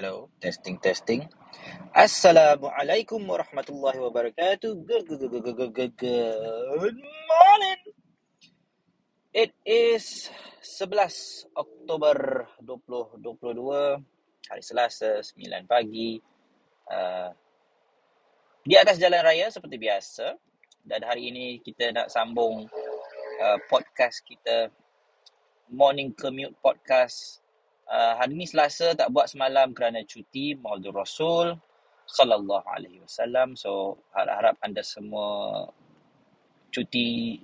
Hello, testing. Assalamualaikum warahmatullahi wabarakatuh. Good morning. It is 11 Oktober 2022, hari Selasa 9 pagi. Di atas jalan raya seperti biasa. Dan hari ini kita nak sambung podcast kita, Morning Commute Podcast. Hari ni Selasa, tak buat semalam kerana cuti Maulidur Rasul sallallahu alaihi wasallam. So harap-harap anda semua cuti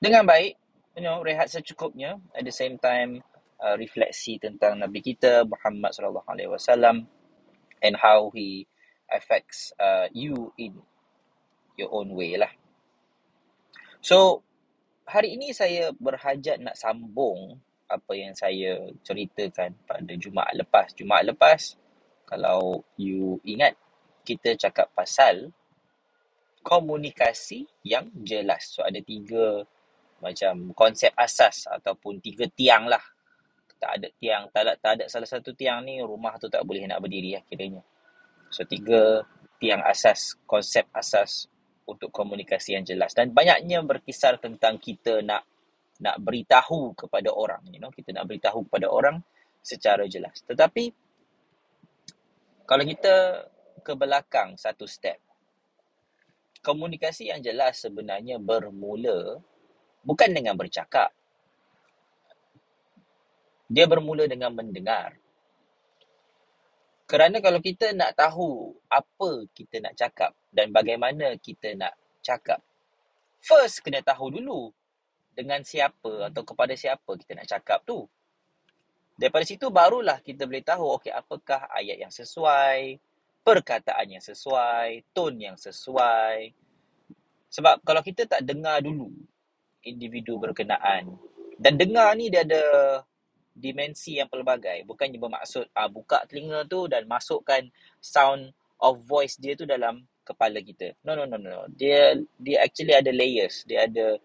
dengan baik, rehat secukupnya, at the same time refleksi tentang nabi kita Muhammad sallallahu alaihi wasallam and how he affects you in your own way lah. So hari ini saya berhajat nak sambung apa yang saya ceritakan pada Jumaat lepas. Kalau you ingat, kita cakap pasal komunikasi yang jelas. So ada tiga macam konsep asas ataupun tiga tiang lah. Tak ada salah satu tiang ni, rumah tu tak boleh nak berdiri lah kiranya. So tiga tiang asas, konsep asas untuk komunikasi yang jelas. Dan banyaknya berkisar tentang kita nak beritahu kepada orang, kita nak beritahu kepada orang secara jelas. Tetapi kalau kita ke belakang satu step, komunikasi yang jelas sebenarnya bermula bukan dengan bercakap. Dia bermula dengan mendengar. Kerana kalau kita nak tahu apa kita nak cakap dan bagaimana kita nak cakap, first kena tahu dulu dengan siapa atau kepada siapa kita nak cakap tu. Daripada situ barulah kita boleh tahu, apakah ayat yang sesuai, perkataan yang sesuai, tone yang sesuai. Sebab kalau kita tak dengar dulu individu berkenaan, dan dengar ni dia ada dimensi yang pelbagai. Bukannya bermaksud buka telinga tu dan masukkan sound of voice dia tu dalam kepala kita. No. Dia actually ada layers. Dia ada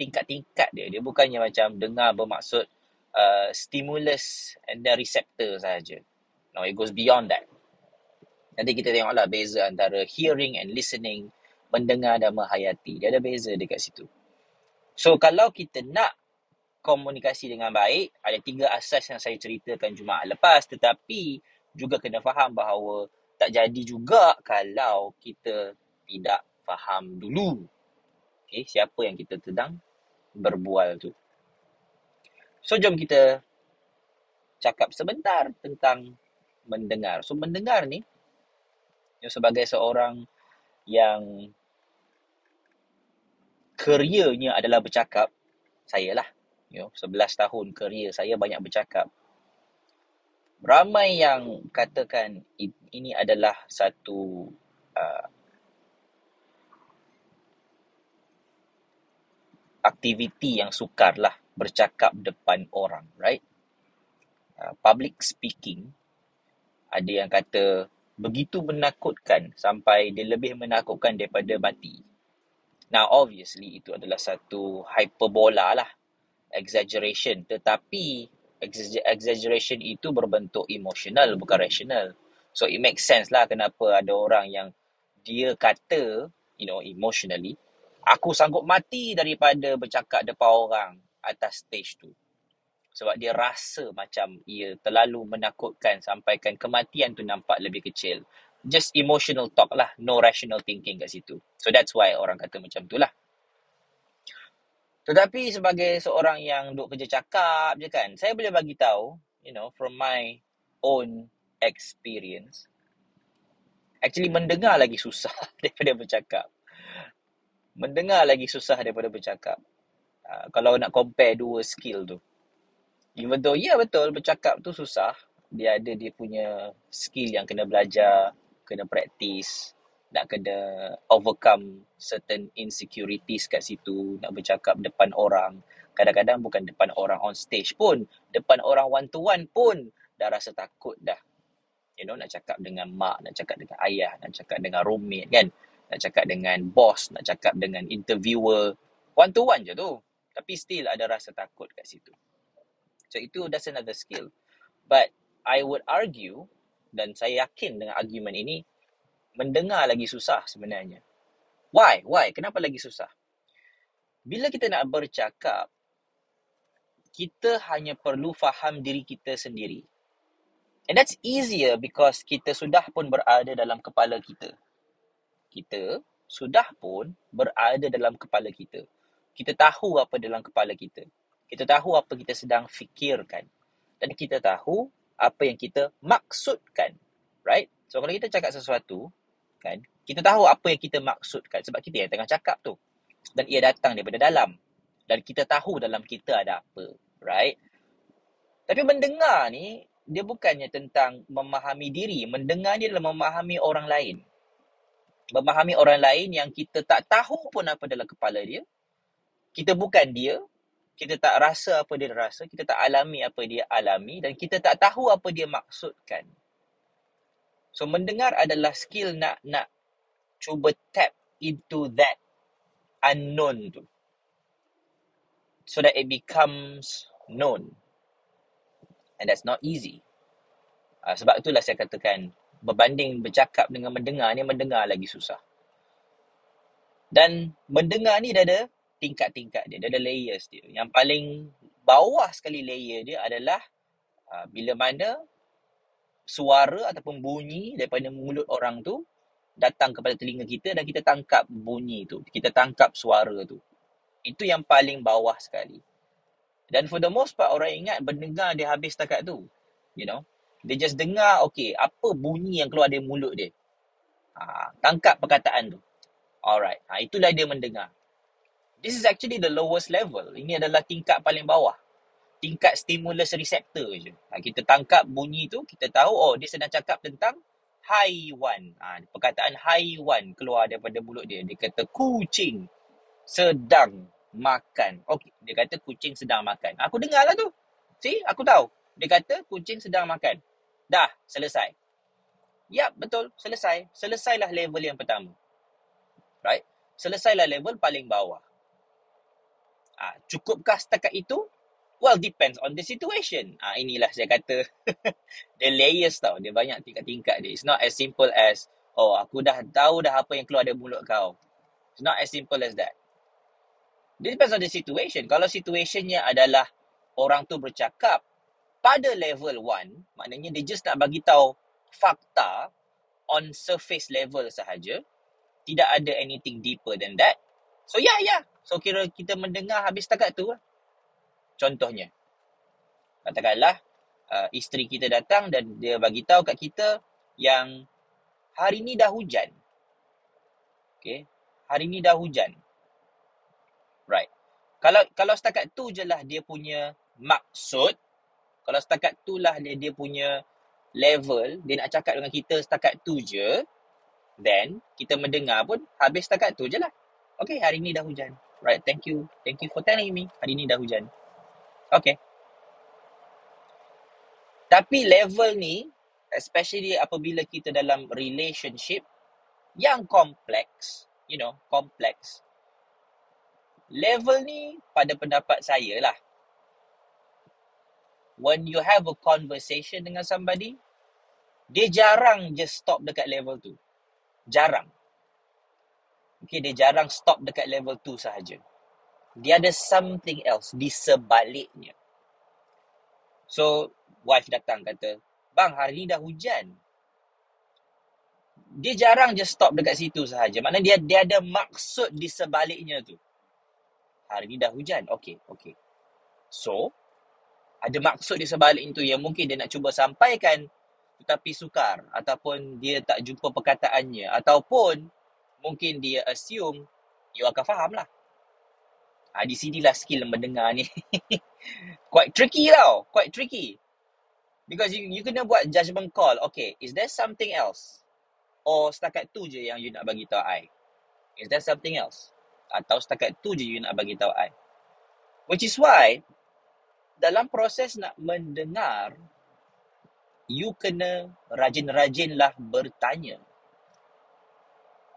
tingkat-tingkat dia. Dia bukannya macam dengar bermaksud stimulus and the receptor sahaja. No, it goes beyond that. Nanti kita tengoklah beza antara hearing and listening, mendengar dan menghayati. Dia ada beza dekat situ. So, kalau kita nak komunikasi dengan baik, ada tiga asas yang saya ceritakan Jumaat lepas. Tetapi juga kena faham bahawa tak jadi juga kalau kita tidak faham dulu. Siapa yang kita sedang berbual tu. So, jom kita cakap sebentar tentang mendengar. So, mendengar ni, sebagai seorang yang kerjanya adalah bercakap, saya lah. 11 tahun kerja saya banyak bercakap. Ramai yang katakan ini adalah satu aktiviti yang sukarlah, bercakap depan orang, right? Public speaking, ada yang kata begitu menakutkan sampai dia lebih menakutkan daripada mati. Now obviously itu adalah satu hyperbola lah, exaggeration. Tetapi exaggeration itu berbentuk emotional, bukan rational. So it makes sense lah kenapa ada orang yang dia kata, emotionally, aku sanggup mati daripada bercakap depan orang atas stage tu. Sebab dia rasa macam ia terlalu menakutkan sampaikan kematian tu nampak lebih kecil. Just emotional talk lah. No rational thinking kat situ. So that's why orang kata macam tu lah. Tetapi sebagai seorang yang duk kerja cakap je kan, saya boleh bagi tahu, from my own experience. Actually mendengar lagi susah daripada bercakap. Kalau nak compare dua skill tu. Even though, betul, bercakap tu susah. Dia ada dia punya skill yang kena belajar, kena praktis, nak kena overcome certain insecurities kat situ, nak bercakap depan orang. Kadang-kadang bukan depan orang on stage pun, depan orang one-to-one pun dah rasa takut dah. Nak cakap dengan mak, nak cakap dengan ayah, nak cakap dengan roommate kan. Nak cakap dengan bos, nak cakap dengan interviewer. One to one je tu. Tapi still ada rasa takut kat situ. So, itu that's another skill. But I would argue, dan saya yakin dengan argument ini, mendengar lagi susah sebenarnya. Why? Kenapa lagi susah? Bila kita nak bercakap, kita hanya perlu faham diri kita sendiri. And that's easier because kita sudah pun berada dalam kepala kita. Kita tahu apa dalam kepala kita. Kita tahu apa kita sedang fikirkan. Dan kita tahu apa yang kita maksudkan. Right? So, kalau kita cakap sesuatu, kan, kita tahu apa yang kita maksudkan. Sebab kita yang tengah cakap tu. Dan ia datang daripada dalam. Dan kita tahu dalam kita ada apa, right? Tapi mendengar ni, dia bukannya tentang memahami diri. Mendengar ni adalah memahami orang lain. Memahami orang lain yang kita tak tahu pun apa dalam kepala dia. Kita bukan dia. Kita tak rasa apa dia rasa. Kita tak alami apa dia alami. Dan kita tak tahu apa dia maksudkan. So, mendengar adalah skill nak cuba tap into that unknown tu. So that it becomes known. And that's not easy. Sebab itulah saya katakan, berbanding bercakap dengan mendengar ni, mendengar lagi susah. Dan mendengar ni dia ada tingkat-tingkat dia. Dia ada layers dia. Yang paling bawah sekali layer dia adalah bila mana suara ataupun bunyi daripada mulut orang tu datang kepada telinga kita dan kita tangkap bunyi tu. Kita tangkap suara tu. Itu yang paling bawah sekali. Dan for the most part, orang ingat mendengar dia habis setakat tu. You know? Dia just dengar, okay, apa bunyi yang keluar dari mulut dia. Tangkap perkataan tu. Alright. Itulah dia mendengar. This is actually the lowest level. Ini adalah tingkat paling bawah. Tingkat stimulus receptor je. Kita tangkap bunyi tu, kita tahu, oh, dia sedang cakap tentang haiwan. Perkataan haiwan keluar daripada mulut dia. Dia kata kucing sedang makan. Okey, dia kata kucing sedang makan. Aku dengar lah tu. See, aku tahu. Dia kata kucing sedang makan. Dah, selesai. Yap, betul. Selesai. Selesailah level yang pertama. Right? Selesailah level paling bawah. Cukupkah setakat itu? Well, depends on the situation. Inilah saya kata. The layers tau. Dia banyak tingkat-tingkat dia. It's not as simple as, oh, aku dah tahu dah apa yang keluar dari mulut kau. It's not as simple as that. It depends on the situation. Kalau situationnya adalah orang tu bercakap pada level 1, maknanya dia just nak bagi tahu fakta on surface level sahaja. Tidak ada anything deeper than that. So, yeah. So, kira kita mendengar habis setakat tu. Contohnya, katakanlah isteri kita datang dan dia bagi tahu kat kita yang hari ni dah hujan. Okay. Hari ni dah hujan. Right. Kalau setakat tu je lah dia punya maksud, kalau setakat tu lah dia punya level, dia nak cakap dengan kita setakat tu je, then kita mendengar pun habis setakat tu je lah. Okay, hari ni dah hujan. Right, thank you. Thank you for telling me. Hari ni dah hujan. Okay. Tapi level ni, especially apabila kita dalam relationship yang kompleks, you know, kompleks. Level ni, pada pendapat saya lah, when you have a conversation dengan somebody, dia jarang je stop dekat level tu. Jarang. Okay, dia jarang stop dekat level tu sahaja. Dia ada something else di sebaliknya. So, wife datang kata, bang, hari ni dah hujan. Dia jarang je stop dekat situ sahaja. Maknanya dia ada maksud di sebaliknya tu. Hari ni dah hujan. Okay. So, ada maksud di sebalik itu yang mungkin dia nak cuba sampaikan tetapi sukar. Ataupun dia tak jumpa perkataannya. Ataupun mungkin dia assume you akan faham lah. Di sinilah skill mendengar ni. Quite tricky tau. Quite tricky. Because you kena buat judgement call. Okay, is there something else? Or setakat tu je yang you nak bagi tahu I? Is there something else? Atau setakat tu je you nak bagi tahu I. Which is why, dalam proses nak mendengar, you kena rajin-rajinlah bertanya.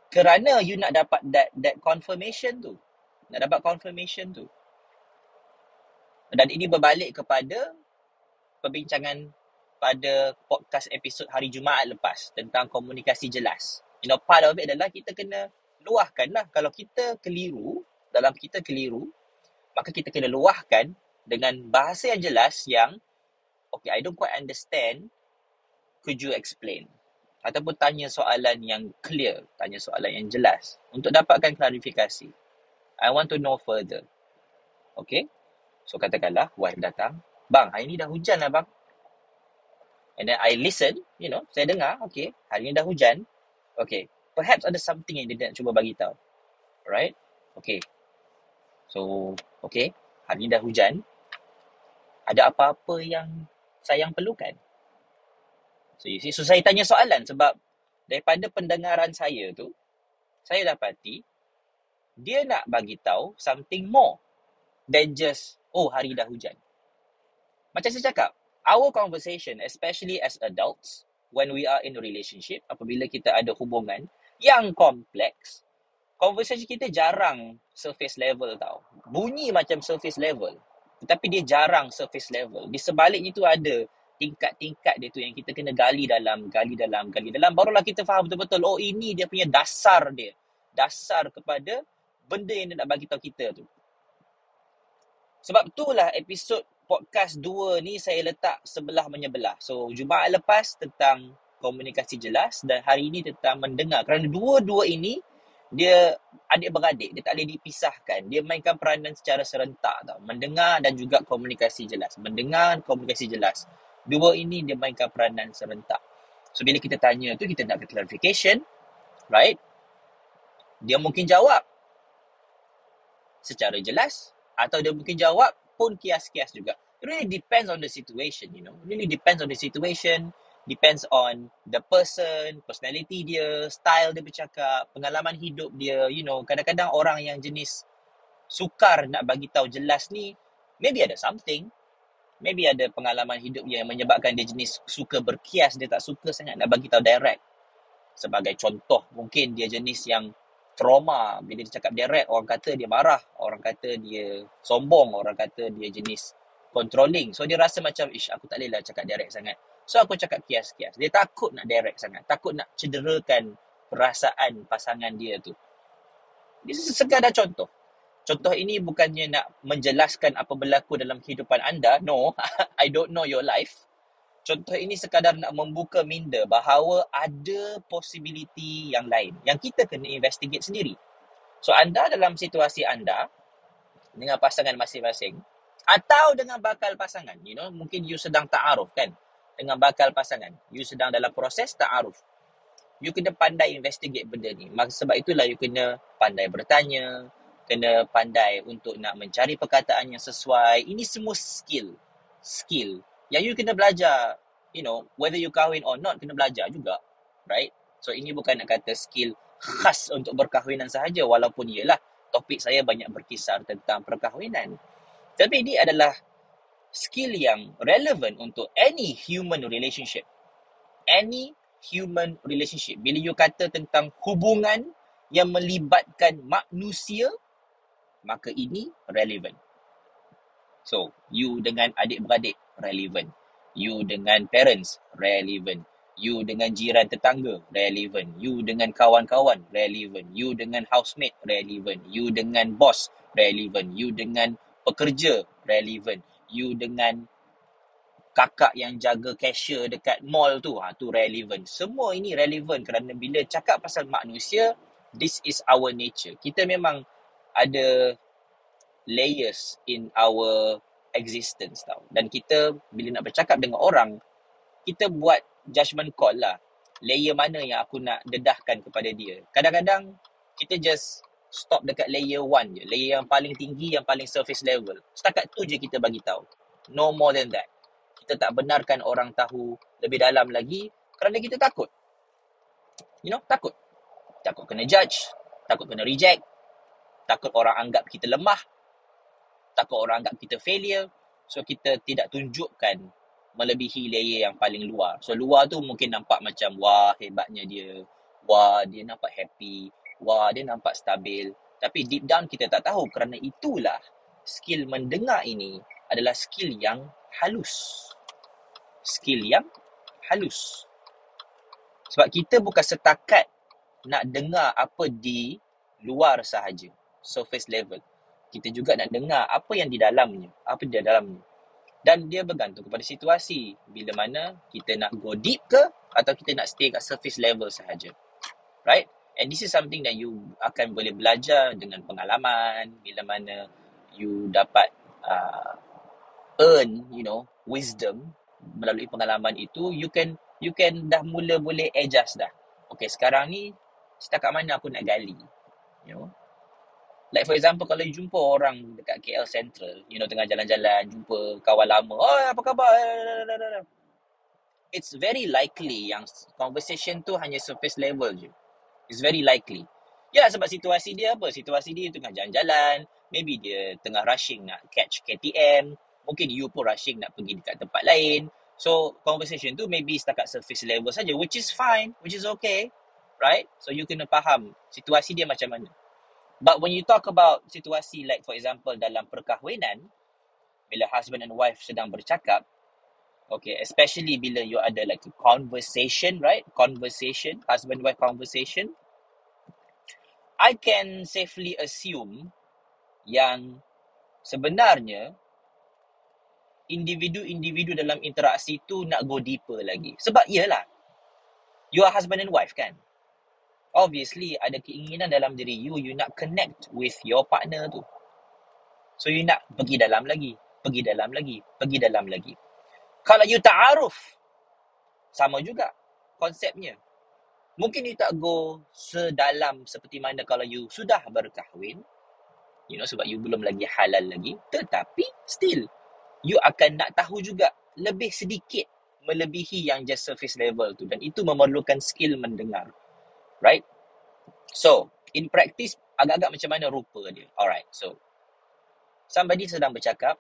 Kerana you nak dapat that confirmation tu. Nak dapat confirmation tu. Dan ini berbalik kepada perbincangan pada podcast episod hari Jumaat lepas tentang komunikasi jelas. You know, part of it adalah kita kena luahkanlah. Kalau kita keliru, dalam kita keliru, maka kita kena luahkan dengan bahasa yang jelas yang, okay, I don't quite understand, could you explain? Ataupun tanya soalan yang clear, tanya soalan yang jelas untuk dapatkan klarifikasi. I want to know further. Okay? So katakanlah, wife datang, bang, hari ni dah hujan lah bang. And then I listen, you know, saya dengar, okay, hari ni dah hujan. Okay, perhaps ada something yang dia nak cuba bagi tahu. Alright? Okay. So, okay, hari ni dah hujan. Ada apa-apa yang sayang perlukan? So, you see, so saya tanya soalan sebab daripada pendengaran saya tu, saya dapati dia nak bagi tahu something more than just, oh, hari dah hujan. Macam saya cakap, our conversation, especially as adults, when we are in a relationship, apabila kita ada hubungan yang kompleks, conversation kita jarang surface level tau. Bunyi macam surface level, tetapi dia jarang surface level. Di sebaliknya tu ada tingkat-tingkat dia tu yang kita kena gali dalam. Barulah kita faham betul-betul, oh ini dia punya dasar dia. Dasar kepada benda yang dia nak bagi tahu kita tu. Sebab itulah episod podcast 2 ni saya letak sebelah menyebelah. So, Jumaat lepas tentang komunikasi jelas dan hari ini tentang mendengar. Kerana dua-dua ini, dia adik-beradik. Dia tak boleh dipisahkan. Dia mainkan peranan secara serentak tau. Mendengar dan juga komunikasi jelas. Mendengar, komunikasi jelas. Dua ini dia mainkan peranan serentak. So, bila kita tanya tu, kita nak clarification. Right? Dia mungkin jawab secara jelas atau dia mungkin jawab pun kias-kias juga. It really depends on the situation, you know. Depends on the person, personality dia, style dia bercakap, pengalaman hidup dia, you know. Kadang-kadang orang yang jenis sukar nak bagi tahu jelas ni, maybe ada something. Maybe ada pengalaman hidup dia yang menyebabkan dia jenis suka berkias, dia tak suka sangat nak bagi tahu direct. Sebagai contoh, mungkin dia jenis yang trauma. Bila dia cakap direct, orang kata dia marah, orang kata dia sombong, orang kata dia jenis controlling. So dia rasa macam, ish, aku tak boleh lah cakap direct sangat, so aku cakap kias-kias. Dia takut nak direct sangat, takut nak cederakan perasaan pasangan dia tu. Ini sekadar contoh. Contoh ini bukannya nak menjelaskan apa berlaku dalam kehidupan anda. No, I don't know your life. Contoh ini sekadar nak membuka minda bahawa ada possibility yang lain yang kita kena investigate sendiri. So, anda dalam situasi anda dengan pasangan masing-masing atau dengan bakal pasangan, you know, mungkin you sedang ta'aruf kan? Dengan bakal pasangan, you sedang dalam proses ta'aruf. You kena pandai investigate benda ni. Sebab itulah you kena pandai bertanya, kena pandai untuk nak mencari perkataan yang sesuai. Ini semua skill. Yang you kena belajar, you know, whether you kahwin or not, kena belajar juga, right? So, ini bukan nak kata skill khas untuk berkahwinan sahaja, walaupun ialah topik saya banyak berkisar tentang perkahwinan. Tapi ini adalah skill yang relevant untuk any human relationship. Any human relationship. Bila you kata tentang hubungan yang melibatkan manusia, maka ini relevant. So, you dengan adik-beradik, relevant. You dengan parents, relevant. You dengan jiran tetangga, relevant. You dengan kawan-kawan, relevant. You dengan housemate, relevant. You dengan boss, relevant. You dengan pekerja, relevant. You dengan kakak yang jaga cashier dekat mall tu, tu relevant. Semua ini relevant kerana bila cakap pasal manusia, this is our nature. Kita memang ada layers in our existence tau. Dan kita bila nak bercakap dengan orang, kita buat judgement call lah. Layer mana yang aku nak dedahkan kepada dia. Kadang-kadang kita just stop dekat layer 1 je. Layer yang paling tinggi, yang paling surface level. Setakat tu je kita bagi tahu. No more than that. Kita tak benarkan orang tahu lebih dalam lagi kerana kita takut. You know, takut. Takut kena judge, takut kena reject, takut orang anggap kita lemah. Takut orang anggap kita failure. So, kita tidak tunjukkan melebihi layer yang paling luar. So, luar tu mungkin nampak macam, wah, hebatnya dia. Wah, dia nampak happy. Wah, dia nampak stabil. Tapi deep down kita tak tahu kerana itulah skill mendengar ini adalah skill yang halus. skill yang halus. Sebab kita bukan setakat nak dengar apa di luar sahaja, surface level. Kita juga nak dengar apa yang di dalamnya, apa di dalamnya. Dan dia bergantung kepada situasi, bila mana kita nak go deep ke atau kita nak stay kat surface level sahaja. Right? And this is something that you akan boleh belajar dengan pengalaman, bila mana you dapat earn, you know, wisdom melalui pengalaman itu, you can dah mula boleh adjust dah. Okay, sekarang ni setakat mana aku nak gali, you know. Like for example, kalau you jumpa orang dekat KL Central, you know, tengah jalan-jalan, jumpa kawan lama, oh, apa khabar? It's very likely yang conversation tu hanya surface level je. It's very likely. Ya, sebab situasi dia apa? Situasi dia tengah jalan-jalan, maybe dia tengah rushing nak catch KTM, mungkin you pun rushing nak pergi dekat tempat lain. So, conversation tu maybe setakat surface level saja, which is fine, which is okay. Right? So, you kena faham situasi dia macam mana. But when you talk about situasi like for example dalam perkahwinan, bila husband and wife sedang bercakap, okay, especially bila you ada like a conversation, right? Conversation, husband-wife conversation. I can safely assume yang sebenarnya individu-individu dalam interaksi tu nak go deeper lagi. Sebab iyalah, you are husband and wife kan? Obviously, ada keinginan dalam diri you, you nak connect with your partner tu. So, you nak pergi dalam lagi, pergi dalam lagi, pergi dalam lagi. Kalau you ta'aruf, sama juga konsepnya. Mungkin you tak go sedalam seperti mana kalau you sudah berkahwin, you know, sebab you belum lagi halal lagi. Tetapi, still, you akan nak tahu juga lebih sedikit melebihi yang just surface level tu. Dan itu memerlukan skill mendengar. Right? So, in practice, agak-agak macam mana rupa dia. Alright, so, somebody sedang bercakap,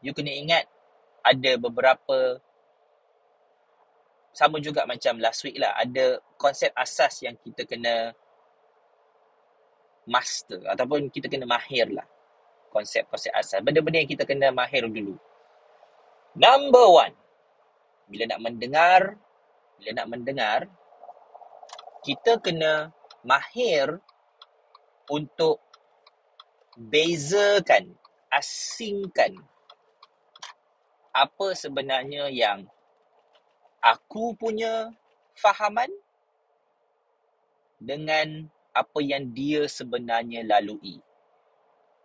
you kena ingat ada beberapa, sama juga macam last week lah, ada konsep asas yang kita kena master ataupun kita kena mahir lah. Konsep-konsep asas. Benda-benda yang kita kena mahir dulu. Number one, bila nak mendengar, kita kena mahir untuk bezakan, asingkan apa sebenarnya yang aku punya fahaman dengan apa yang dia sebenarnya lalui.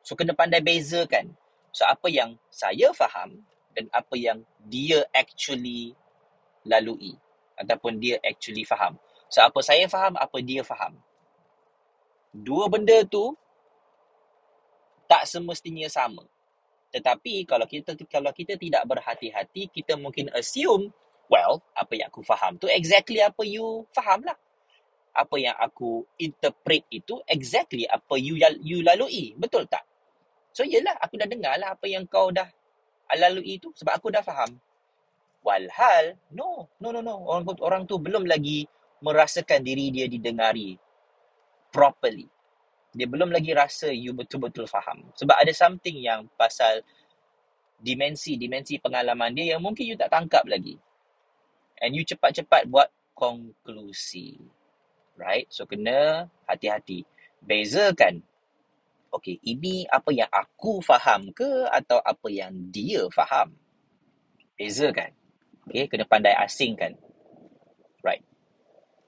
So, kena pandai bezakan. So, apa yang saya faham dan apa yang dia actually lalui ataupun dia actually faham. So, apa saya faham, apa dia faham. Dua benda tu tak semestinya sama. Tetapi kalau kita tidak berhati-hati, kita mungkin assume, well, apa yang aku faham tu exactly apa you faham lah. Apa yang aku interpret itu exactly apa you lalui. Betul tak? So, yelah, aku dah dengar lah apa yang kau dah lalui tu sebab aku dah faham. Walhal, no. Orang tu belum lagi merasakan diri dia didengari properly. Dia belum lagi rasa you betul-betul faham. Sebab ada something yang pasal dimensi pengalaman dia yang mungkin you tak tangkap lagi. And you cepat-cepat buat konklusi. Right? So, kena hati-hati. Bezakan. Okay, ini apa yang aku faham ke atau apa yang dia faham? Bezakan. Okay, kena pandai asingkan. Right.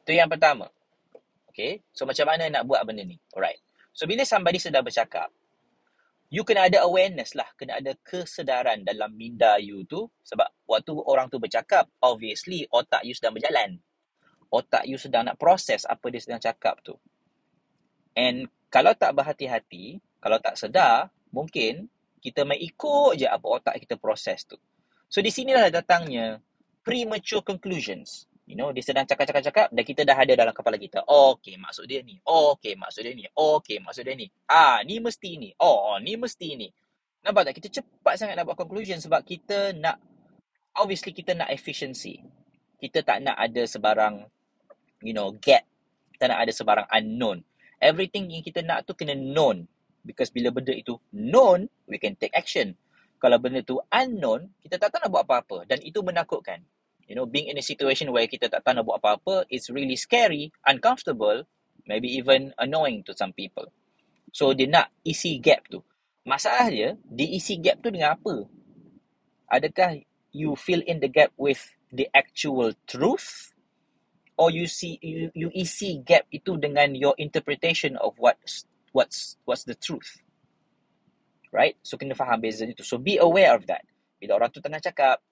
Itu yang pertama. Okay. So, macam mana nak buat benda ni? Alright. So, bila somebody sedang bercakap, you kena ada awareness lah. Kena ada kesedaran dalam minda you tu. Sebab waktu orang tu bercakap, obviously, otak you sedang berjalan. Otak you sedang nak proses apa dia sedang cakap tu. And kalau tak berhati-hati, kalau tak sedar, mungkin kita main ikut je apa otak kita proses tu. So, di sinilah datangnya premature conclusions. You know, dia sedang cakap-cakap dan kita dah ada dalam kepala kita. Okey, maksud dia ni. Okey, maksud dia ni. Ni mesti ni. Ni mesti ni. Nampak tak? Kita cepat sangat nak buat conclusion sebab kita nak, obviously kita nak efficiency. Kita tak nak ada sebarang, you know, gap. Kita nak ada sebarang unknown. Everything yang kita nak tu kena known. Because bila benda itu known, we can take action. Kalau benda tu unknown, kita tak tahu nak buat apa-apa. Dan itu menakutkan. You know, being in a situation where kita tak tahu nak buat apa-apa, it's really scary, uncomfortable, maybe even annoying to some people. So, dia nak isi gap tu. Masalah dia isi gap tu dengan apa? Adakah you fill in the gap with the actual truth? Or you isi gap itu dengan your interpretation of what's the truth? Right? So, kena faham beza itu. So, be aware of that. Bila orang tu tengah cakap,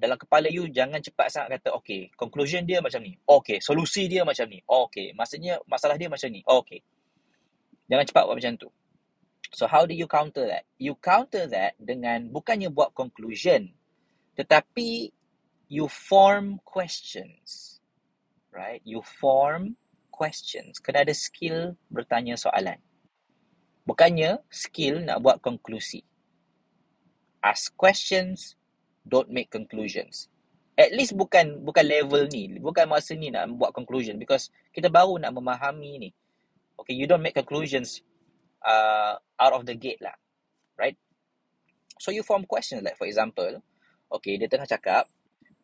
dalam kepala you jangan cepat sangat kata okay, conclusion dia macam ni, okay, solusi dia macam ni, okay, maksudnya masalah dia macam ni, okay. Jangan cepat buat macam tu. So how do you counter that? You counter that dengan bukannya buat conclusion, tetapi you form questions. Right? You form questions. Kena ada skill bertanya soalan. Bukannya skill nak buat konklusi. Ask questions, don't make conclusions. At least bukan level ni. Bukan masa ni nak buat conclusion. Because kita baru nak memahami ni. Okay, you don't make conclusions out of the gate lah. Right? So, you form questions. Like for example, okay, dia tengah cakap.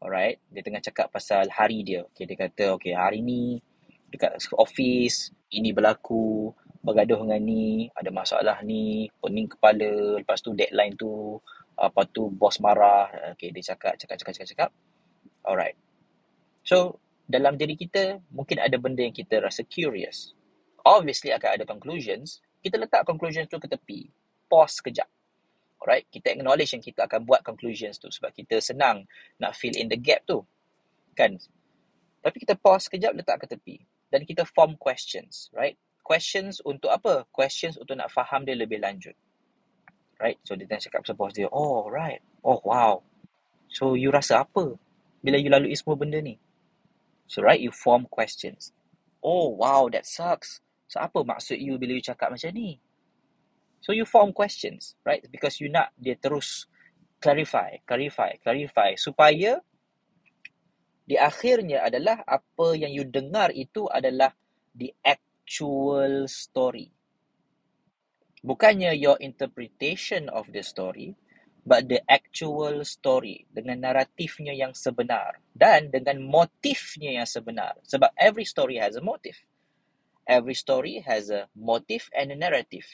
Alright, dia tengah cakap pasal hari dia. Okay, dia kata, okay, hari ni dekat office, ini berlaku. Bergaduh dengan ni. Ada masalah ni. Pening kepala. Lepas tu deadline tu. Lepas tu bos marah. Okay, dia cakap. Alright. So, dalam diri kita, mungkin ada benda yang kita rasa curious. Obviously, akan ada conclusions. Kita letak conclusions tu ke tepi. Pause kejap. Alright, kita acknowledge yang kita akan buat conclusions tu. Sebab kita senang nak fill in the gap tu. Kan? Tapi kita pause kejap, letak ke tepi. Dan kita form questions. Right? Questions untuk apa? Questions untuk nak faham dia lebih lanjut. Right? So, dia tengah cakap pasal bos dia. Oh, right. Oh, wow. So, you rasa apa bila you lalui semua benda ni? So, right? You form questions. Oh, wow. That sucks. So, apa maksud you bila you cakap macam ni? So, you form questions. Right? Because you nak dia terus clarify. Supaya di akhirnya adalah apa yang you dengar itu adalah the actual story. Bukannya your interpretation of the story, but the actual story dengan naratifnya yang sebenar dan dengan motifnya yang sebenar. Sebab every story has a motive. Every story has a motive and a narrative.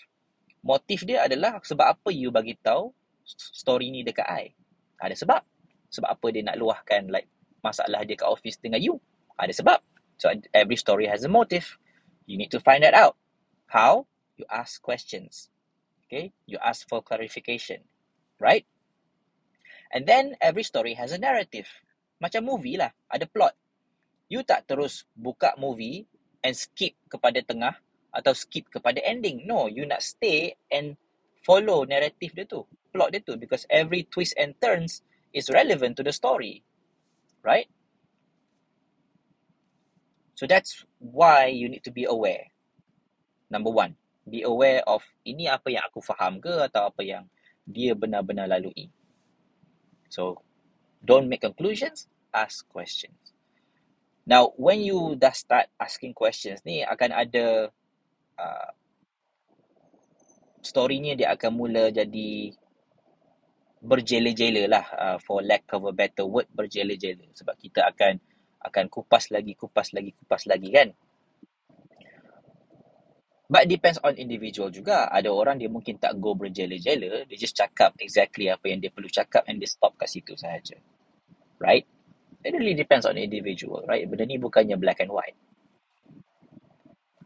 Motif dia adalah sebab apa you bagi tahu story ni dekat I. Ada sebab. Sebab apa dia nak luahkan like masalah dia kat office dengan you. Ada sebab. So every story has a motive. You need to find that out. How? You ask questions. Okay? You ask for clarification. Right? And then, every story has a narrative. Macam movie lah. Ada plot. You tak terus buka movie and skip kepada tengah atau skip kepada ending. No, you nak stay and follow narrative dia tu. Plot dia tu. Because every twist and turns is relevant to the story. Right? So, that's why you need to be aware. Number one. Be aware of ini apa yang aku faham ke atau apa yang dia benar-benar lalui. So, don't make conclusions, ask questions. Now, when you dah start asking questions ni, akan ada story-nya dia akan mula jadi berjela-jela lah. For lack of a better word, berjela-jela. Sebab kita akan kupas lagi kan. But depends on individual juga. Ada orang dia mungkin tak go berjela-jela. Dia just cakap exactly apa yang dia perlu cakap and dia stop kat situ sahaja. Right? It really depends on individual, right? Benda ni bukannya black and white.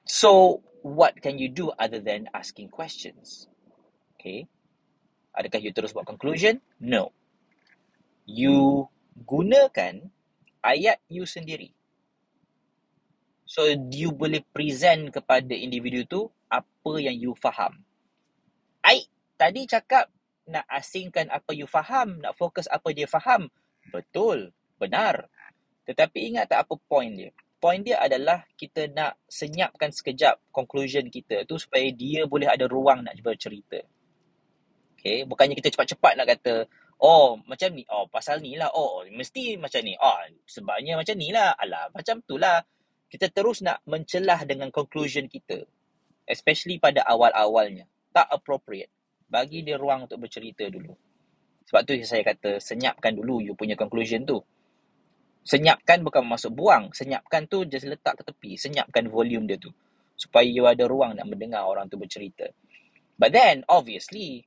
So, what can you do other than asking questions? Okay. Adakah you terus buat conclusion? No. You gunakan ayat you sendiri. So, you boleh present kepada individu tu apa yang you faham. I tadi cakap nak asingkan apa you faham, nak fokus apa dia faham. Betul, benar. Tetapi ingat tak apa point dia? Point dia adalah kita nak senyapkan sekejap conclusion kita tu supaya dia boleh ada ruang nak bercerita. Okay, bukannya kita cepat-cepat nak kata, oh, macam ni, oh, pasal ni lah, oh, mesti macam ni, oh, sebabnya macam ni lah, alah, macam tu lah. Kita terus nak mencelah dengan conclusion kita. Especially pada awal-awalnya. Tak appropriate. Bagi dia ruang untuk bercerita dulu. Sebab tu saya kata, senyapkan dulu you punya conclusion tu. Senyapkan bukan masuk buang. Senyapkan tu just letak ke tepi. Senyapkan volume dia tu. Supaya you ada ruang nak mendengar orang tu bercerita. But then, obviously,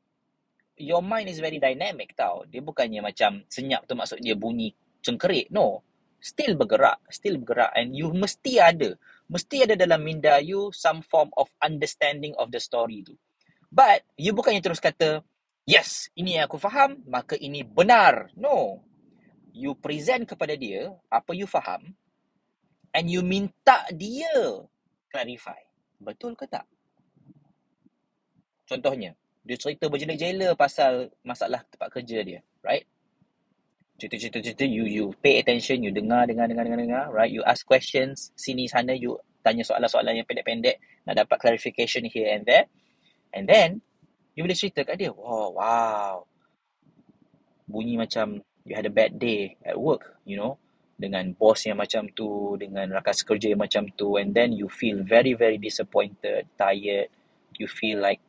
your mind is very dynamic tau. Dia bukannya macam senyap tu maksud dia bunyi cengkerik. No. Still bergerak. And you mesti ada dalam minda you some form of understanding of the story tu. But, you bukannya terus kata, yes, ini yang aku faham, maka ini benar. No. You present kepada dia apa you faham and you minta dia clarify. Betul ke tak? Contohnya, dia cerita berjela-jela pasal masalah tempat kerja dia, right? Cerita-cerita, you pay attention, you dengar, right? You ask questions, sini, sana, you tanya soalan-soalan yang pendek-pendek, nak dapat clarification here and there. And then, you boleh cerita kat dia, wow, bunyi macam you had a bad day at work, you know, dengan bos yang macam tu, dengan rakan sekerja yang macam tu, and then you feel very, very disappointed, tired, you feel like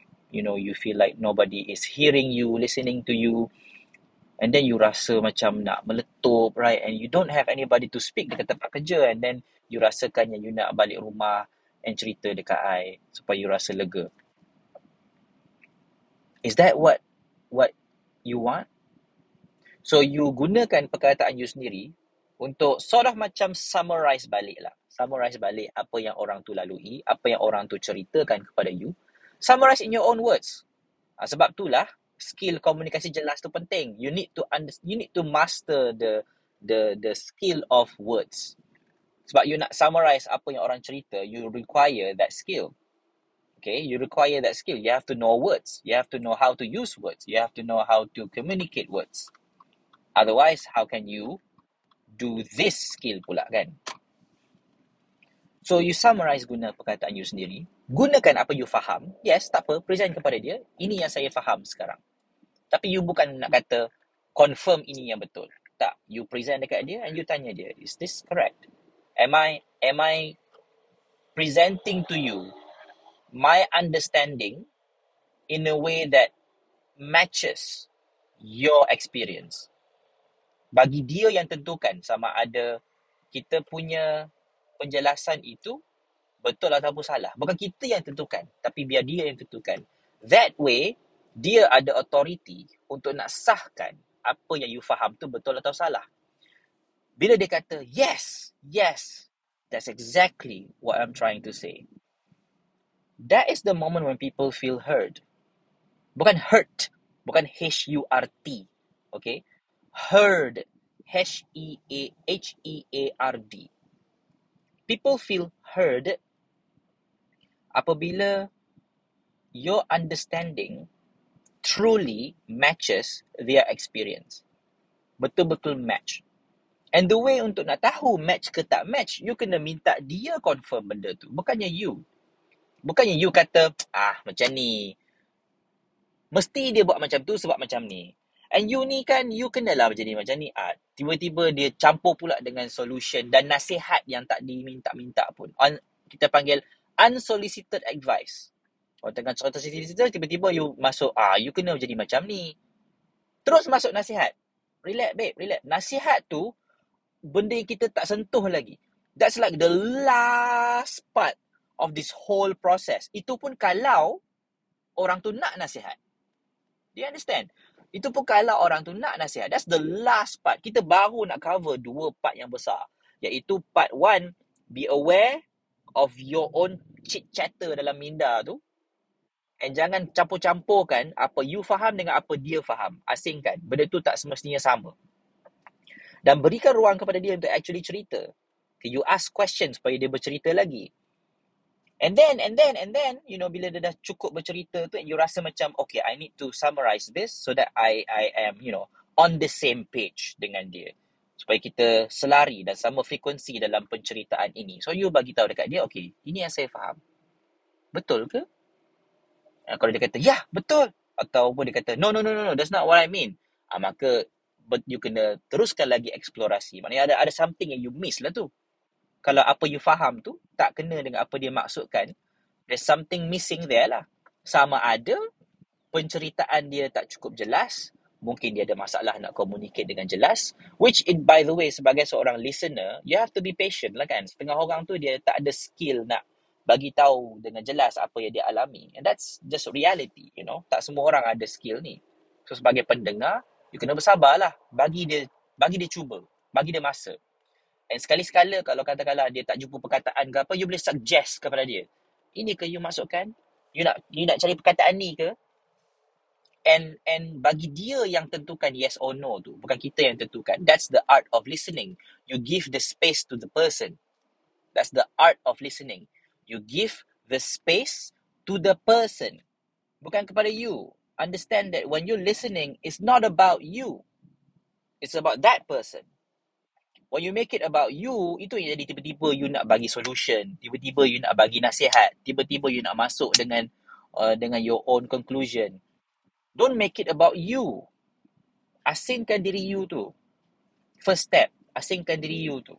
nobody is hearing you, listening to you, and then you rasa macam nak meletup, right? And you don't have anybody to speak dekat tempat kerja, and then you rasakan yang you nak balik rumah and cerita dekat I supaya you rasa lega. Is that what you want? So, you gunakan perkataan you sendiri untuk sort of macam summarize balik lah. Summarize balik apa yang orang tu lalui, apa yang orang tu ceritakan kepada you. Summarize in your own words. Sebab itulah, skill komunikasi jelas tu penting. You need to master the skill of words. Sebab you nak summarize apa yang orang cerita, you require that skill. Okay, you require that skill. You have to know words. You have to know how to use words. You have to know how to communicate words. Otherwise, how can you do this skill pula kan? So, you summarize guna perkataan you sendiri. Gunakan apa you faham. Yes, tak apa. Present kepada dia. Ini yang saya faham sekarang. Tapi you bukan nak kata, confirm ini yang betul. Tak. You present dekat dia and you tanya dia, is this correct? Am I presenting to you my understanding in a way that matches your experience? Bagi dia yang tentukan sama ada kita punya penjelasan itu betul ataupun salah. Bukan kita yang tentukan, tapi biar dia yang tentukan. That way, dia ada authority untuk nak sahkan apa yang you faham tu betul atau salah. Bila dia kata, yes, that's exactly what I'm trying to say. That is the moment when people feel heard. Bukan hurt. Bukan H-U-R-T. Okay? Heard. H-E-A-R-D. People feel heard apabila your understanding truly matches their experience. Betul-betul match. And the way untuk nak tahu match ke tak match, you kena minta dia confirm benda tu. Bukannya you. Bukannya you kata, macam ni. Mesti dia buat macam tu sebab macam ni. And you ni kan, you kenalah macam ni. Tiba-tiba dia campur pula dengan solution dan nasihat yang tak diminta-minta pun. Kita panggil unsolicited advice. Orang tengah cerita-cerita, tiba-tiba you masuk, you kena jadi macam ni. Terus masuk nasihat. Relax, babe, relax. Nasihat tu, benda yang kita tak sentuh lagi. That's like the last part of this whole process. Itu pun kalau orang tu nak nasihat. Do you understand? Itu pun kalau orang tu nak nasihat. That's the last part. Kita baru nak cover dua part yang besar. Iaitu part one, be aware of your own chit-chatter dalam minda tu. And jangan campur-campurkan apa you faham dengan apa dia faham. Asingkan. Benda tu tak semestinya sama. Dan berikan ruang kepada dia untuk actually cerita. Okay, you ask questions supaya dia bercerita lagi. And then, you know, bila dia dah cukup bercerita tu, and you rasa macam, okay, I need to summarize this so that I am, you know, on the same page dengan dia. Supaya kita selari dan sama frekuensi dalam penceritaan ini. So, you bagi tahu dekat dia, okay, ini yang saya faham. Betul ke? Kalau dia kata, yeah, betul. Ataupun dia kata, no, that's not what I mean. Maka, you kena teruskan lagi eksplorasi. Maknanya ada something yang you miss lah tu. Kalau apa you faham tu tak kena dengan apa dia maksudkan, there's something missing there lah. Sama ada penceritaan dia tak cukup jelas, mungkin dia ada masalah nak communicate dengan jelas, which it, by the way, sebagai seorang listener, you have to be patient lah kan. Setengah orang tu dia tak ada skill nak bagi tahu dengan jelas apa yang dia alami. And that's just reality, you know. Tak semua orang ada skill ni. So sebagai pendengar, you kena bersabarlah. Bagi dia cuba, bagi dia masa. And sekali-sekala kalau katakanlah dia tak jumpa perkataan ke apa, you boleh suggest kepada dia. Ini ke you masukkan? You nak cari perkataan ni ke? And bagi dia yang tentukan yes or no tu, bukan kita yang tentukan. That's the art of listening. You give the space to the person. That's the art of listening. You give the space to the person, bukan kepada you. Understand that when you're listening, it's not about you, it's about that person. When you make it about you, itu yang jadi tiba-tiba you nak bagi solution, tiba-tiba you nak bagi nasihat, tiba-tiba you nak masuk dengan your own conclusion. Don't make it about you. Asingkan diri you tu. First step, asingkan diri you tu.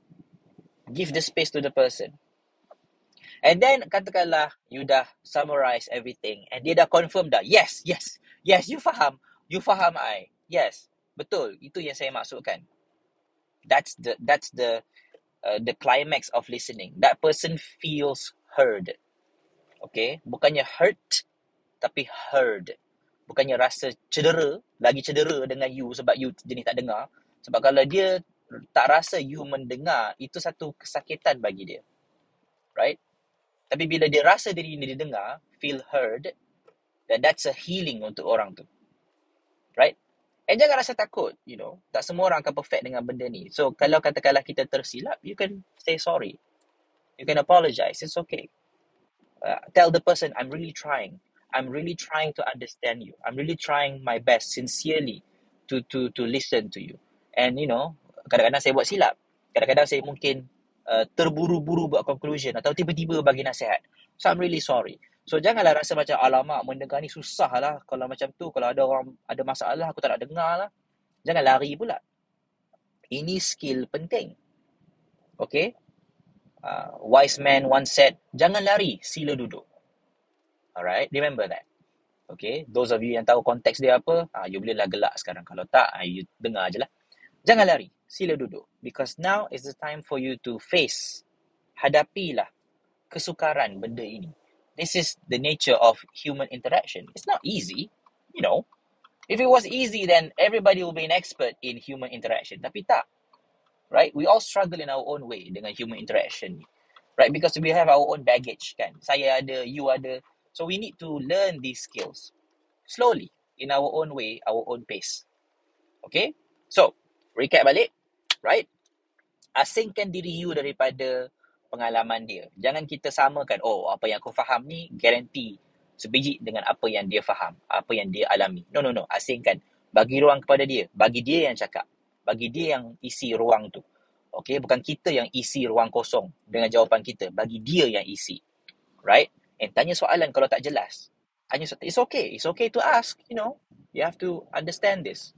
Give the space to the person. And then, katakanlah, you dah summarize everything. And dia dah confirm dah. Yes, you faham. You faham I. Yes, betul. Itu yang saya maksudkan. That's the climax of listening. That person feels heard. Okay? Bukannya hurt, tapi heard. Bukannya rasa cedera, lagi cedera dengan you sebab you jenis tak dengar. Sebab kalau dia tak rasa you mendengar, itu satu kesakitan bagi dia. Right? Tapi bila dia rasa diri dia dengar, feel heard, then that's a healing untuk orang tu. Right? And jangan rasa takut, you know. Tak semua orang akan perfect dengan benda ni. So, kalau katakanlah kita tersilap, you can say sorry. You can apologize. It's okay. Tell the person, I'm really trying. I'm really trying to understand you. I'm really trying my best sincerely to listen to you. And you know, kadang-kadang saya buat silap. Kadang-kadang saya mungkin terburu-buru buat conclusion atau tiba-tiba bagi nasihat. So I'm really sorry. So janganlah rasa macam alamak mendengar ni susah lah. Kalau macam tu, kalau ada orang ada masalah aku tak nak dengar lah. Jangan lari pula. Ini skill penting. Okay? Wise man once said, jangan lari, sila duduk. Alright, remember that. Okay, those of you yang tahu konteks dia apa, you bolehlah gelak sekarang. Kalau tak, you dengar je lah. Jangan lari, sila duduk. Because now is the time for you to face. Hadapilah kesukaran benda ini. This is the nature of human interaction. It's not easy, you know. If it was easy, then everybody will be an expert in human interaction. Tapi tak. Right, we all struggle in our own way dengan human interaction. Right, because we have our own baggage kan. Saya ada, you ada. So we need to learn these skills slowly, in our own way, our own pace. Okay? So, recap balik, right? Asingkan diri you daripada pengalaman dia. Jangan kita samakan, oh, apa yang aku faham ni, guarantee sebiji dengan apa yang dia faham, apa yang dia alami. No. Asingkan. Bagi ruang kepada dia. Bagi dia yang cakap. Bagi dia yang isi ruang tu. Okay? Bukan kita yang isi ruang kosong dengan jawapan kita. Bagi dia yang isi. Right? And tanya soalan kalau tak jelas. It's okay. It's okay to ask, you know. You have to understand this.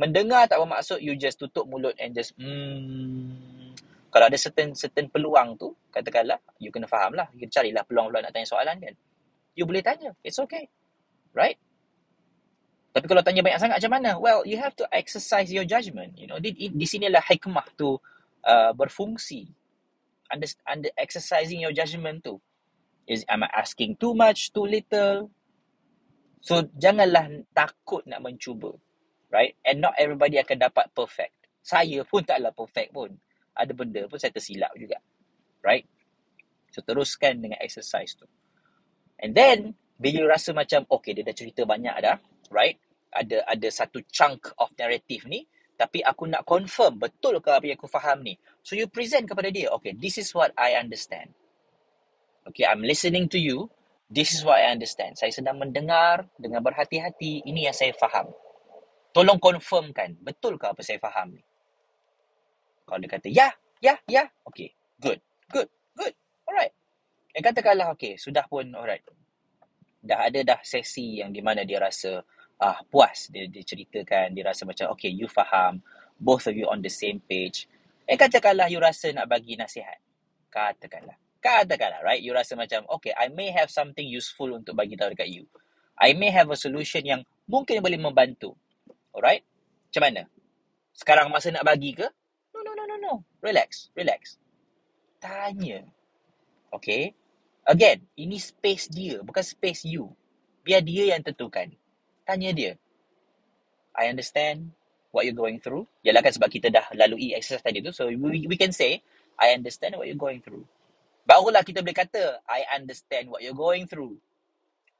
Mendengar tak bermaksud you just tutup mulut and just Kalau ada certain peluang tu, katakanlah, you kena faham lah. You carilah peluang-peluang nak tanya soalan kan. You boleh tanya. It's okay. Right? Tapi kalau tanya banyak sangat macam mana? Well, you have to exercise your judgment. You know, di sinilah hikmah tu berfungsi. Under exercising your judgment tu. Am I asking too much, too little? So, janganlah takut nak mencuba. Right? And not everybody akan dapat perfect. Saya pun taklah perfect pun. Ada benda pun saya tersilap juga. Right? So, teruskan dengan exercise tu. And then, bila rasa macam, okay, dia dah cerita banyak dah. Right? Ada satu chunk of narrative ni. Tapi aku nak confirm, betul ke apa yang aku faham ni? So, you present kepada dia. Okay, this is what I understand. Okay, I'm listening to you. This is what I understand. Saya sedang mendengar dengan berhati-hati. Ini yang saya faham. Tolong confirmkan. Betul ke apa saya faham ni? Kalau dia kata, ya. Okay, good. Alright. Yang katakanlah, okay, sudah pun, alright. Dah ada sesi yang di mana dia rasa puas. Dia ceritakan, dia rasa macam, okay, you faham. Both of you on the same page. Yang katakanlah, you rasa nak bagi nasihat. Katakanlah. Right? You rasa macam, okay, I may have something useful untuk bagi tahu dekat you. I may have a solution yang mungkin boleh membantu. Alright? Macam mana? Sekarang masa nak bagi ke? No. Relax. Tanya. Okay? Again, ini space dia, bukan space you. Biar dia yang tentukan. Tanya dia. I understand what you're going through. Yalah kan, sebab kita dah lalui exercise tadi tu. So, we can say, I understand what you're going through. Barulah kita boleh kata, I understand what you're going through.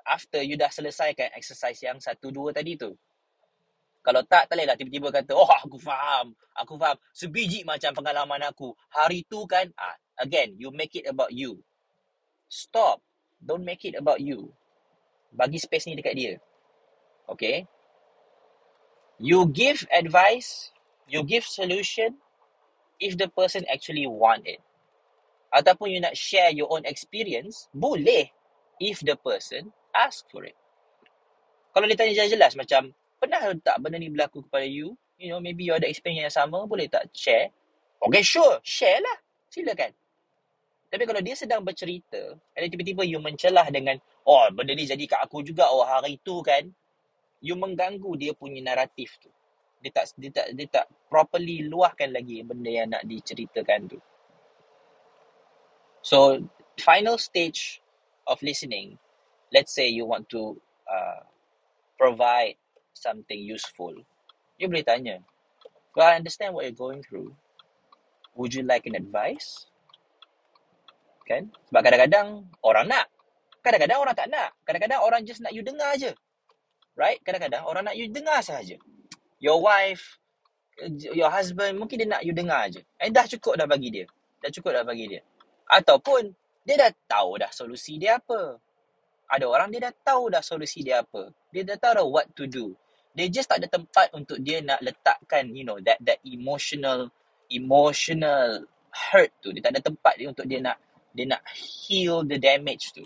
After you dah selesaikan exercise yang 1, 2 tadi tu. Kalau tak bolehlah tiba-tiba kata, oh aku faham. Sebiji macam pengalaman aku. Hari tu kan, again, you make it about you. Stop. Don't make it about you. Bagi space ni dekat dia. Okay? You give advice, you give solution if the person actually want it. Ataupun you nak share your own experience, boleh. If the person ask for it. Kalau dia tanya jelas-jelas macam, pernah tak benda ni berlaku kepada you? You know, maybe you ada experience yang sama, boleh tak share? Okay, sure, share lah. Silakan. Tapi kalau dia sedang bercerita, dan tiba-tiba you mencelah dengan, oh, benda ni jadi kat aku juga, oh, hari tu kan. You mengganggu dia punya naratif tu. Dia tak properly luahkan lagi benda yang nak diceritakan tu. So, final stage of listening, let's say you want to provide something useful, you boleh tanya, well, I understand what you're going through. Would you like an advice? Kan? Sebab kadang-kadang orang nak, kadang-kadang orang tak nak, kadang-kadang orang just nak you dengar je. Right? Kadang-kadang orang nak you dengar sahaja. Your wife, your husband, mungkin dia nak you dengar je. Eh, dah cukup dah bagi dia. Ataupun, dia dah tahu dah solusi dia apa. Ada orang dia dah tahu dah solusi dia apa. Dia dah tahu dah what to do. Dia just tak ada tempat untuk dia nak letakkan, you know, that emotional hurt tu. Dia tak ada tempat dia untuk dia nak heal the damage tu.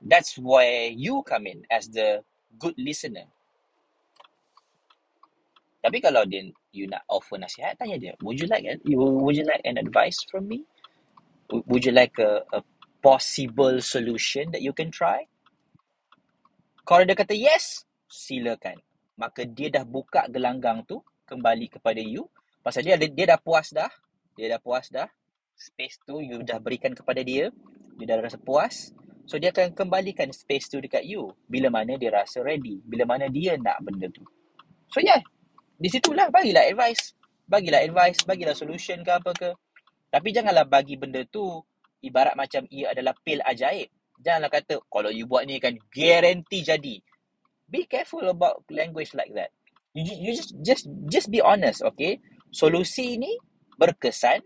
That's where you come in as the good listener. Tapi kalau dia you nak offer nasihat, tanya dia, would you like an advice from me? Would you like a possible solution that you can try? Kalau dia kata yes, silakan. Maka dia dah buka gelanggang tu kembali kepada you. Pasal dia dah puas dah. Space tu you dah berikan kepada dia. Dia dah rasa puas. So, dia akan kembalikan space tu dekat you. Bila mana dia rasa ready. Bila mana dia nak benda tu. So, yeah. Di situlah bagilah advice. Bagilah solution ke apa ke. Tapi janganlah bagi benda tu ibarat macam ia adalah pil ajaib. Janganlah kata, kalau you buat ni kan guarantee jadi. Be careful about language like that. You just be honest, okay? Solusi ni berkesan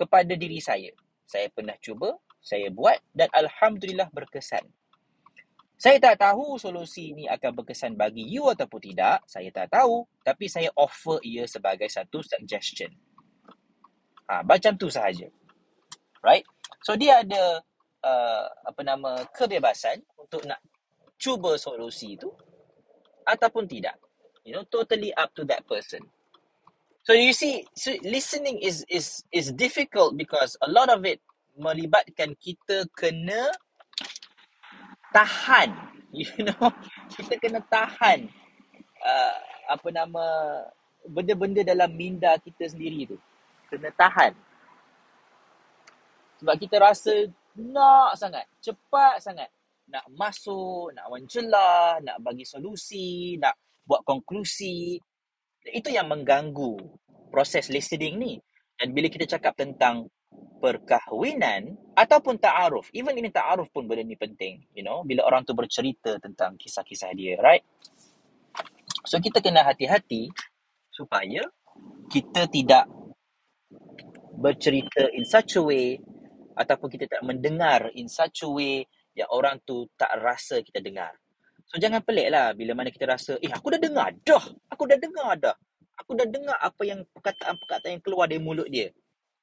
kepada diri saya. Saya pernah cuba, saya buat dan alhamdulillah berkesan. Saya tak tahu solusi ni akan berkesan bagi you ataupun tidak. Saya tak tahu, tapi saya offer ia sebagai satu suggestion. Macam tu sahaja. Right? So, dia ada kebebasan untuk nak cuba solusi itu ataupun tidak. You know, totally up to that person. So, you see, listening is difficult because a lot of it melibatkan kita kena tahan. You know, kita kena tahan benda-benda dalam minda kita sendiri tu. Kena tahan. Sebab kita rasa nak sangat, cepat sangat. Nak masuk, nak mencelah, nak bagi solusi, nak buat konklusi. Itu yang mengganggu proses listening ni. Dan bila kita cakap tentang perkahwinan ataupun ta'aruf, even ini ta'aruf pun benda ni penting. You know, bila orang tu bercerita tentang kisah-kisah dia, right? So, kita kena hati-hati supaya kita tidak bercerita in such a way ataupun kita tak mendengar in such a way yang orang tu tak rasa kita dengar. So, jangan pelik lah bila mana kita rasa, aku dah dengar dah. Aku dah dengar apa yang perkataan-perkataan yang keluar dari mulut dia.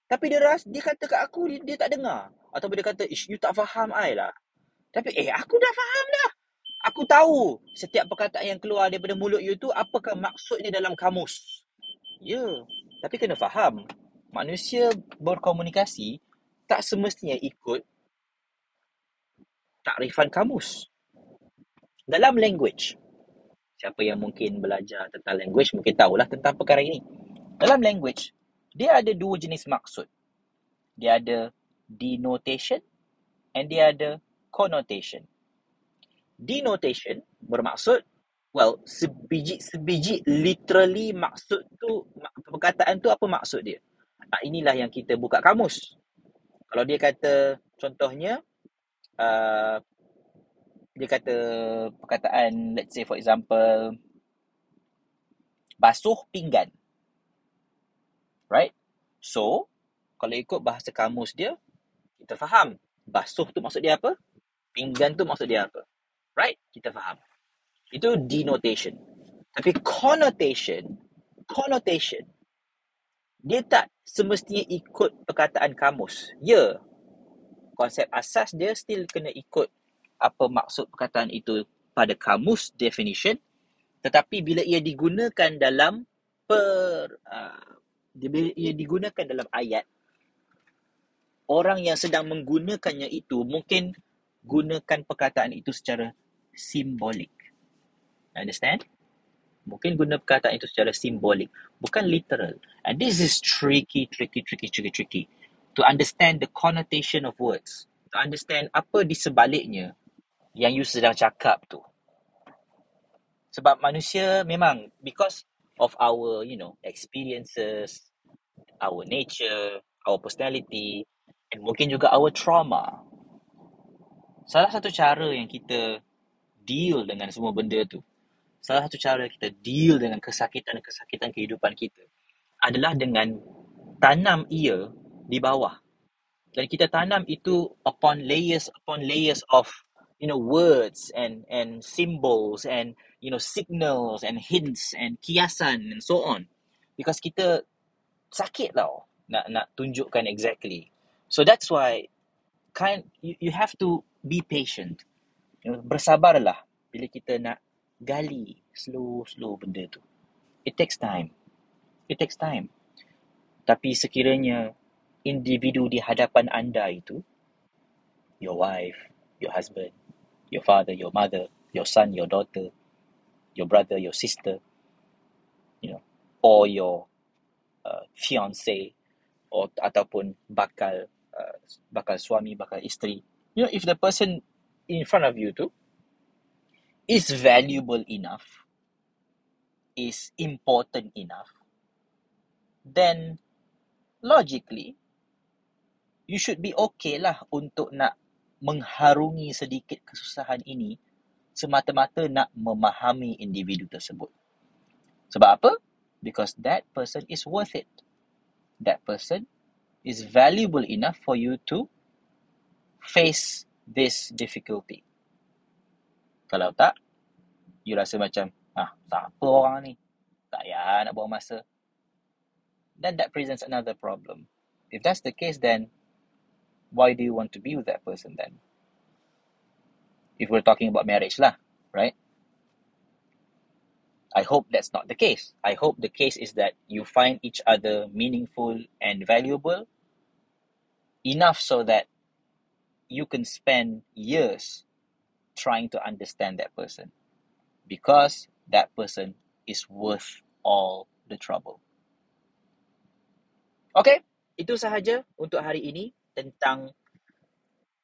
Tapi dia kata kat aku, dia tak dengar. Ataupun dia kata, you tak faham I lah. Tapi, aku dah faham dah. Aku tahu setiap perkataan yang keluar daripada mulut you tu, apakah maksudnya dalam kamus. Ya, tapi kena faham. Manusia berkomunikasi tak semestinya ikut takrifan kamus. dalam language. Siapa yang mungkin belajar tentang language, mungkin tahulah tentang perkara ini. Dalam language, dia ada dua jenis maksud. Dia ada denotation and dia ada connotation. Denotation bermaksud, well, sebiji-sebiji literally maksud tu, perkataan tu apa maksud dia. Inilah yang kita buka kamus. Kalau dia kata, contohnya, dia kata perkataan, let's say for example, basuh pinggan. Right? So, kalau ikut bahasa kamus dia, kita faham basuh tu maksud dia apa, pinggan tu maksud dia apa. Right? Kita faham. Itu denotation. Tapi connotation, dia tak semestinya ikut perkataan kamus. Ya, konsep asas dia still kena ikut apa maksud perkataan itu pada kamus definition, tetapi bila ia digunakan dalam ayat, orang yang sedang menggunakannya itu mungkin gunakan perkataan itu secara simbolik. Understand? Mungkin guna perkataan itu secara simbolik, bukan literal. And this is tricky to understand the connotation of words, to understand apa di sebaliknya yang you sedang cakap tu. Sebab manusia memang, because of our, experiences, our nature, our personality, and mungkin juga our trauma. Salah satu cara yang kita deal dengan semua benda tu, salah satu cara kita deal dengan kesakitan-kesakitan kehidupan kita adalah dengan tanam ia di bawah. Dan kita tanam itu upon layers of words and symbols and signals and hints and kiasan and so on, because kita sakit tau nak tunjukkan exactly. So that's why you have to be patient, bersabarlah bila kita nak gali slow benda tu. It takes time. Tapi sekiranya individu di hadapan anda itu, your wife, your husband, your father, your mother, your son, your daughter, your brother, your sister, or your fiance, or ataupun bakal suami, bakal isteri. If the person in front of you too is valuable enough, is important enough, then logically, you should be okay lah untuk nak mengharungi sedikit kesusahan ini semata-mata nak memahami individu tersebut. Sebab apa? Because that person is worth it. That person is valuable enough for you to face this difficulty. Kalau tak, you rasa macam, tak apa orang ni, tak payah nak buang masa. Then that presents another problem. If that's the case, then why do you want to be with that person then? If we're talking about marriage lah, right? I hope that's not the case. I hope the case is that you find each other meaningful and valuable enough so that you can spend years trying to understand that person, because that person is worth all the trouble. Okay, itu sahaja untuk hari ini tentang,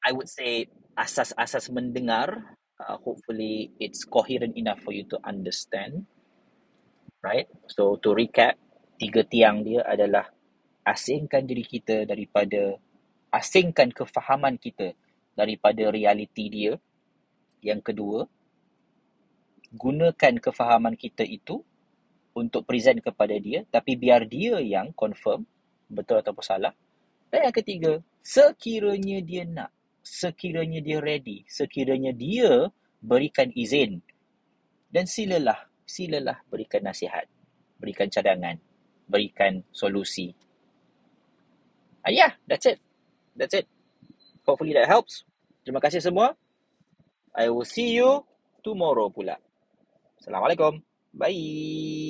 I would say, asas-asas mendengar. Hopefully, it's coherent enough for you to understand. Right? So, to recap, 3 tiang dia adalah asingkan diri kita asingkan kefahaman kita daripada realiti dia. Yang kedua, gunakan kefahaman kita itu untuk present kepada dia, tapi biar dia yang confirm betul atau salah. Dan yang ketiga, sekiranya dia nak, sekiranya dia ready, sekiranya dia berikan izin, dan silalah berikan nasihat, berikan cadangan, berikan solusi. Yeah, that's it. Hopefully that helps. Terima kasih semua. I will see you tomorrow pula. Assalamualaikum. Bye.